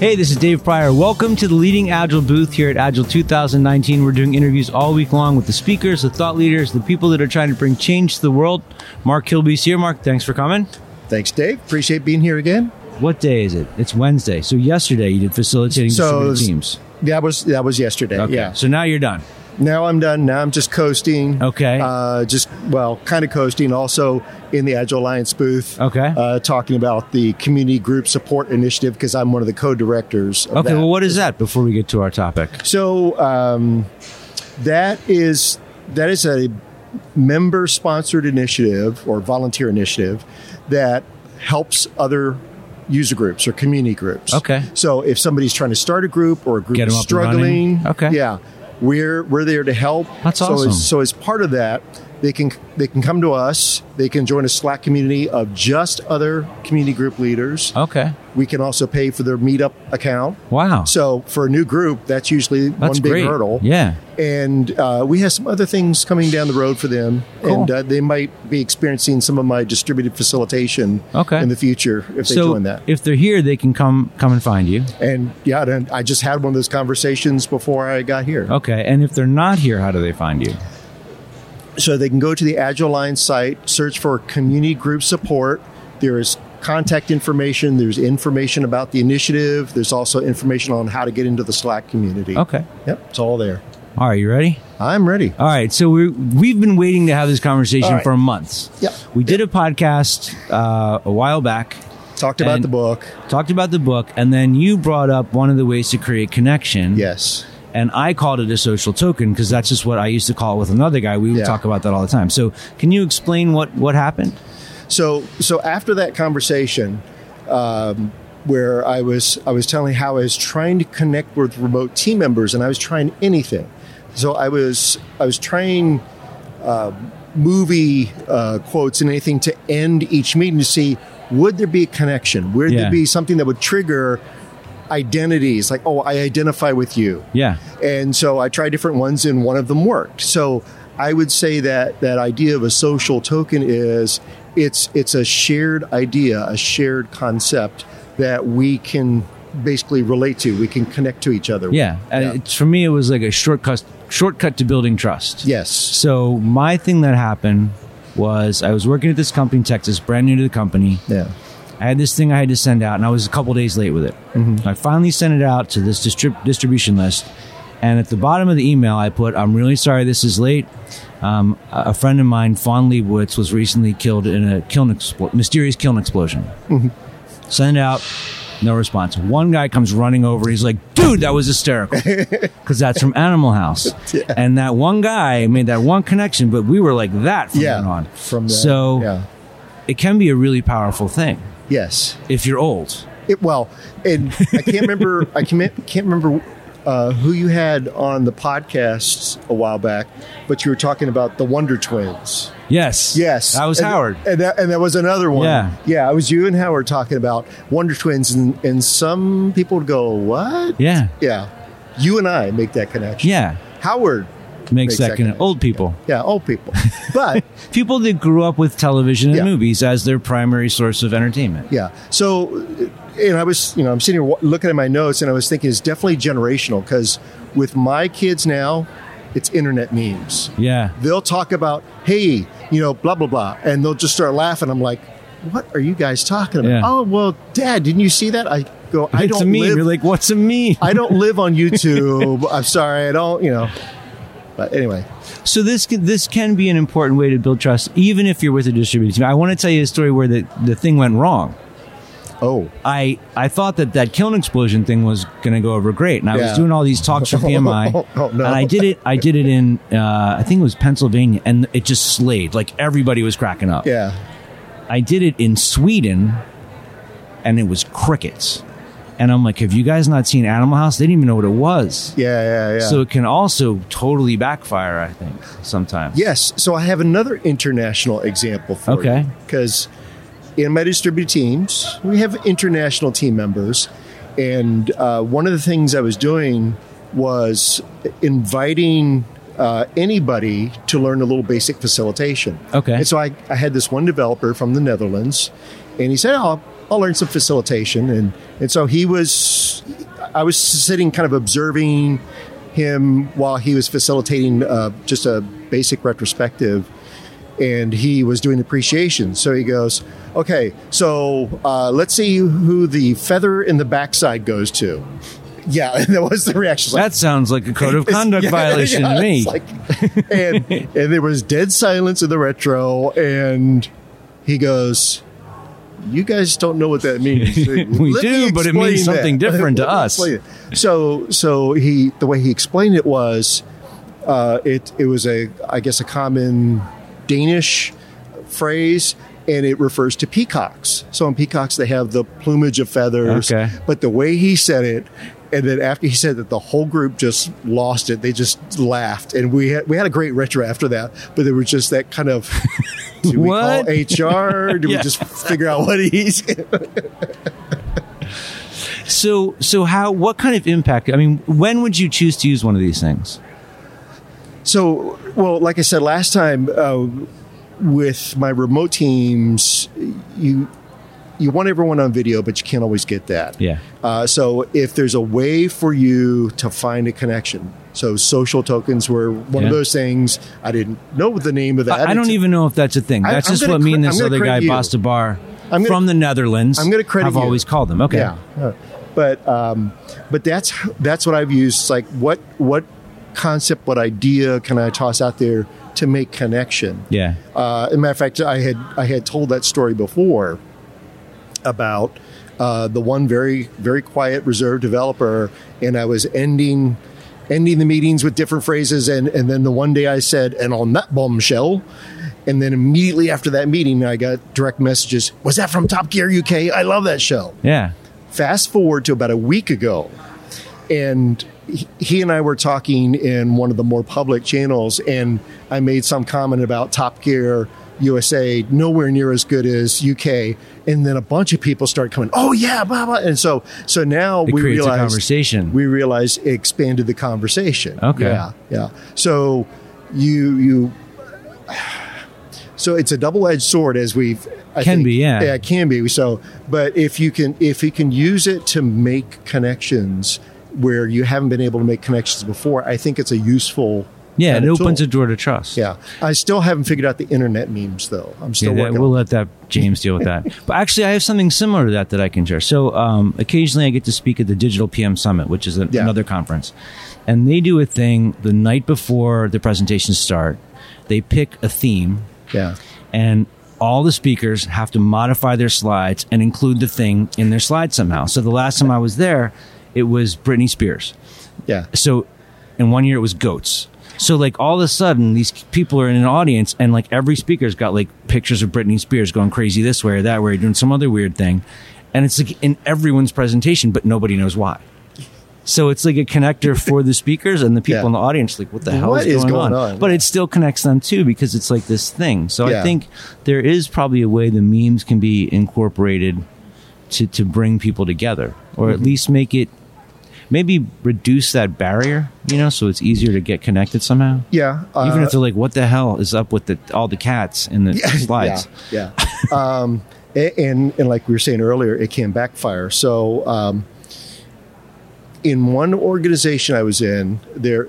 Hey, this is Dave Pryor. Welcome to the Leading Agile booth here at Agile 2019. We're doing interviews all week long with the speakers, the thought leaders, the people that are trying to bring change to the world. Mark Kilby's here. Mark, thanks for coming. Thanks, Dave. Appreciate being here again. What day is it? It's Wednesday. So yesterday you did facilitating distributed teams. That was yesterday. Okay. Yeah. So now you're done. Now I'm done. Now I'm just coasting. Okay. Kind of coasting. Also in the Agile Alliance booth. Okay. Talking about the community group support initiative because I'm one of the co-directors of that. Well, what is that before we get to our topic? So that is a member-sponsored initiative or volunteer initiative that helps other user groups or community groups. Okay. So if somebody's trying to start a group or a group is struggling. Okay. Yeah. We're there to help. That's awesome. So as part of that, they can come to us. They can join a Slack community of just other community group leaders. Okay. We can also pay for their Meetup account. Wow. So for a new group, that's usually one big hurdle. Yeah. And we have some other things coming down the road for them. Cool. And they might be experiencing some of my distributed facilitation in the future if they join that. If they're here, they can come and find you. And yeah, I just had one of those conversations before I got here. Okay. And if they're not here, how do they find you? So they can go to the Agile Alliance site, search for community group support. There is contact information. There's information about the initiative. There's also information on how to get into the Slack community. Okay. Yep. It's all there. All right. You ready? I'm ready. All right. So we've been waiting to have this conversation for months. Yep. We did a podcast a while back. Talked about the book. And then you brought up one of the ways to create connection. Yes. And I called it a social token because that's just what I used to call it with another guy. We would talk about that all the time. So can you explain what happened? So after that conversation where I was telling how I was trying to connect with remote team members and I was trying anything. So I was trying movie quotes and anything to end each meeting to see, would there be a connection? Would there be something that would trigger identities, like, oh, I identify with you. Yeah. And so I tried different ones and one of them worked. So I would say that idea of a social token is it's a shared idea, a shared concept that we can basically relate to. We can connect to each other. Yeah. For me, it was like a shortcut to building trust. Yes. So my thing that happened was I was working at this company in Texas, brand new to the company. Yeah. I had this thing I had to send out, and I was a couple days late with it. Mm-hmm. I finally sent it out to this distribution list, and at the bottom of the email, I put, I'm really sorry this is late. A friend of mine, Fawn Leibowitz, was recently killed in a mysterious kiln explosion. Mm-hmm. Send it out, no response. One guy comes running over. He's like, dude, that was hysterical, because that's from Animal House. Yeah. And that one guy made that one connection, but we were like that from then on. It can be a really powerful thing. Yes. If you're old. And I can't remember who you had on the podcast a while back, but you were talking about the Wonder Twins. Yes. Yes. That was Howard. And that was another one. Yeah. Yeah, it was you and Howard talking about Wonder Twins, and some people would go, what? Yeah. Yeah. You and I make that connection. Yeah. Howard makes that connection. Old people. Yeah, old people. But people that grew up with television and movies as their primary source of entertainment. Yeah. So, and I was, I'm sitting here looking at my notes and I was thinking it's definitely generational because with my kids now, it's internet memes. Yeah. They'll talk about, hey, blah, blah, blah. And they'll just start laughing. I'm like, what are you guys talking about? Yeah. Oh, well, Dad, didn't you see that? I go, I don't live. You're like, what's a meme? I don't live on YouTube. I'm sorry. I don't, But anyway. So this can be an important way to build trust, even if you're with a distributed team. I want to tell you a story where the thing went wrong. Oh. I thought that kiln explosion thing was going to go over great. And I was doing all these talks for PMI. No. And I did it in, I think it was Pennsylvania. And it just slayed. Like, everybody was cracking up. Yeah. I did it in Sweden. And it was crickets. And I'm like, have you guys not seen Animal House? They didn't even know what it was. Yeah. So it can also totally backfire, I think, sometimes. Yes. So I have another international example for you. Okay. Because in my distributed teams, we have international team members. And one of the things I was doing was inviting anybody to learn a little basic facilitation. Okay. And so I had this one developer from the Netherlands. And he said, oh, I'll learn some facilitation. And so he was, I was sitting kind of observing him while he was facilitating just a basic retrospective, and he was doing appreciation. So he goes, okay, so let's see who the feather in the backside goes to. Yeah, and that was the reaction. Like, that sounds like a code of conduct violation to me. Like, and there was dead silence in the retro, and he goes, you guys don't know what that means. We do, but it means something different to us. So he, the way he explained it was, it was a, I guess, a common Danish phrase, and it refers to peacocks. So in peacocks, they have the plumage of feathers. Okay. But the way he said it, and then after he said that, the whole group just lost it. They just laughed, and we had a great retro after that. But there was just that kind of, do we call HR? Do we just figure out what he's? So how? What kind of impact? I mean, when would you choose to use one of these things? So, well, like I said last time, with my remote teams, you want everyone on video, but you can't always get that. Yeah. So if there's a way for you to find a connection, so social tokens were one of those things. I didn't know the name of that. I don't even know if that's a thing. That's just what me and this other guy, Basta Bar, from the Netherlands, I'm going to credit. I've always called them. Okay. Yeah. But that's what I've used. It's like what concept, what idea can I toss out there to make connection? Yeah. As a matter of fact, I had told that story before about the one very, very quiet, reserved developer, and I was ending the meetings with different phrases, and then the one day I said, and on that bombshell, and then immediately after that meeting, I got direct messages, was that from Top Gear UK? I love that show. Yeah. Fast forward to about a week ago, and he and I were talking in one of the more public channels, and I made some comment about Top Gear USA, nowhere near as good as UK. And then a bunch of people started coming, oh yeah, blah, blah. And so now we realized it expanded the conversation. Okay. Yeah. So so it's a double-edged sword, as we've, it can be. So, but if you can use it to make connections where you haven't been able to make connections before, I think it's a useful. Yeah, it opens a door to trust. Yeah. I still haven't figured out the internet memes, though. I'm still working. We'll let that James deal with that. But actually, I have something similar to that I can share. So occasionally I get to speak at the Digital PM Summit, which is another conference. And they do a thing the night before the presentations start. They pick a theme. Yeah. And all the speakers have to modify their slides and include the thing in their slide somehow. So the last time I was there, it was Britney Spears. Yeah. So in one year, it was goats. So, like, all of a sudden, these people are in an audience, and, like, every speaker's got, like, pictures of Britney Spears going crazy this way or that way, doing some other weird thing. And it's, like, in everyone's presentation, but nobody knows why. So it's, like, a connector for the speakers and the people in the audience. Like, what the hell is going on? But it still connects them, too, because it's, like, this thing. So I think there is probably a way the memes can be incorporated to bring people together, or at least make it, maybe reduce that barrier, so it's easier to get connected somehow. Yeah. Even if they're like, what the hell is up with all the cats in the slides? Yeah. And like we were saying earlier, it can backfire. So in one organization I was in, there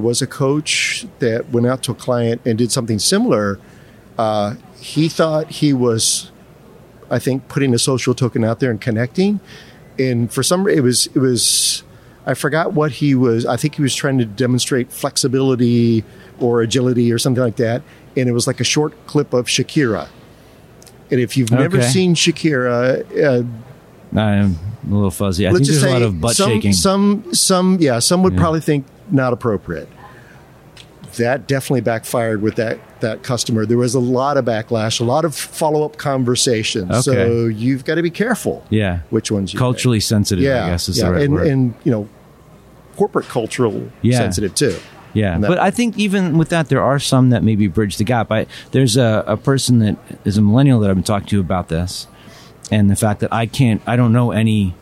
was a coach that went out to a client and did something similar. He thought he was, I think, putting a social token out there and connecting. And for some reason, it was I forgot what he was. I think he was trying to demonstrate flexibility or agility or something like that. And it was like a short clip of Shakira. And if you've never seen Shakira, I'm a little fuzzy. I think there's a lot of butt shaking. Some would probably think not appropriate. That definitely backfired with that customer. There was a lot of backlash, a lot of follow-up conversations. Okay. So you've got to be careful. Yeah. Which ones you culturally make. Sensitive, I guess is the right word. And, corporate cultural sensitive too. Yeah. But I think even with that, there are some that maybe bridge the gap. There's a person that is a millennial that I've been talking to about this, and the fact that I don't know any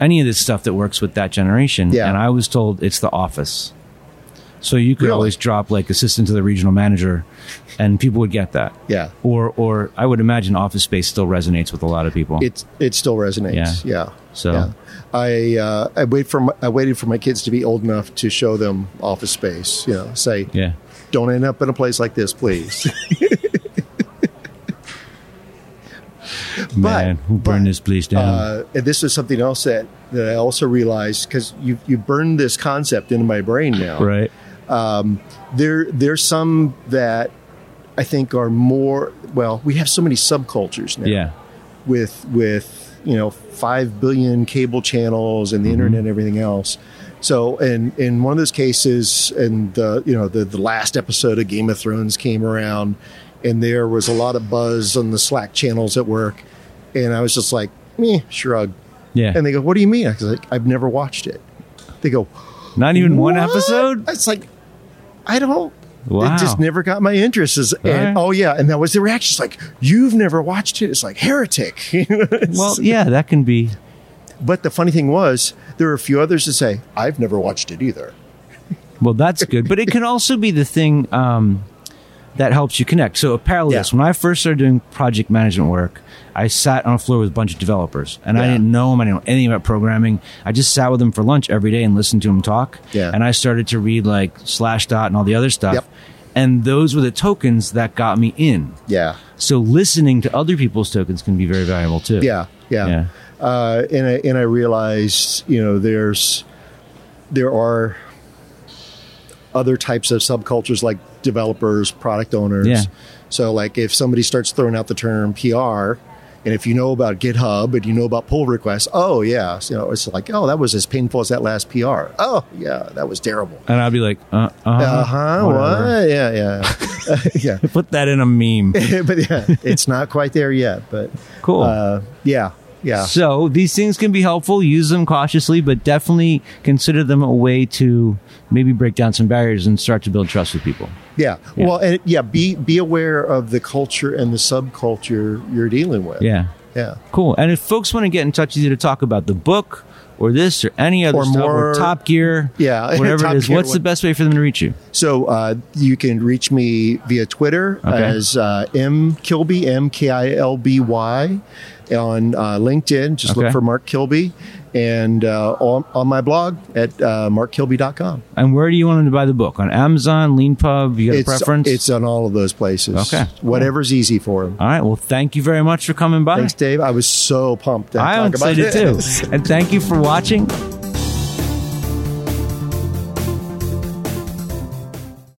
of this stuff that works with that generation. Yeah. And I was told it's The Office. So you could always drop like assistant to the regional manager and people would get that. Yeah. Or I would imagine Office Space still resonates with a lot of people. It still resonates. Yeah. So yeah. I waited for my kids to be old enough to show them Office Space, you know, say, yeah, don't end up in a place like this, please. Man, who burned this place down? And this is something else that I also realized, because you burned this concept into my brain now. Right. There's some that I think are more, well, we have so many subcultures now. Yeah. With 5 billion cable channels and the internet and everything else. So, and in one of those cases, and the last episode of Game of Thrones came around, and there was a lot of buzz on the Slack channels at work. And I was just like, meh, shrug. Yeah. And they go, what do you mean? I was like, I've never watched it. They go, not even one episode? It's like, I don't. Wow. It just never got my interest. And that was the reaction. It's like, you've never watched it? It's like, heretic. Well, yeah, that can be. But the funny thing was, there were a few others that say, I've never watched it either. Well, that's good. But it can also be the thing... that helps you connect. So a parallel is, when I first started doing project management work, I sat on a floor with a bunch of developers, and I didn't know them. I didn't know anything about programming. I just sat with them for lunch every day and listened to them talk. Yeah. And I started to read like Slashdot and all the other stuff. Yep. And those were the tokens that got me in. Yeah. So listening to other people's tokens can be very valuable too. Yeah. Yeah. Yeah. And I realized, there are other types of subcultures like developers, product owners. Yeah. So like if somebody starts throwing out the term PR, and if you know about GitHub and you know about pull requests, oh yeah. It's like, oh, that was as painful as that last PR. Oh yeah, that was terrible. And I'd be like, what? Yeah. Yeah. Put that in a meme. But yeah, it's not quite there yet, but cool. Yeah. So these things can be helpful. Use them cautiously, but definitely consider them a way to maybe break down some barriers and start to build trust with people. Yeah. Well, and be aware of the culture and the subculture you're dealing with. Yeah. Yeah. Cool. And if folks want to get in touch with you to talk about the book or this or any other stuff, or Top Gear, whatever it is, what's the best way for them to reach you? So you can reach me via Twitter as mkilby, M-K-I-L-B-Y. On LinkedIn, just look for Mark Kilby, and on my blog at markkilby.com. And where do you want them to buy the book? On Amazon, LeanPub? You got a preference? It's on all of those places. Okay. Whatever's easy for them. All right. Well, thank you very much for coming by. Thanks, Dave. I was so pumped to talk about this. I'm excited too. And thank you for watching.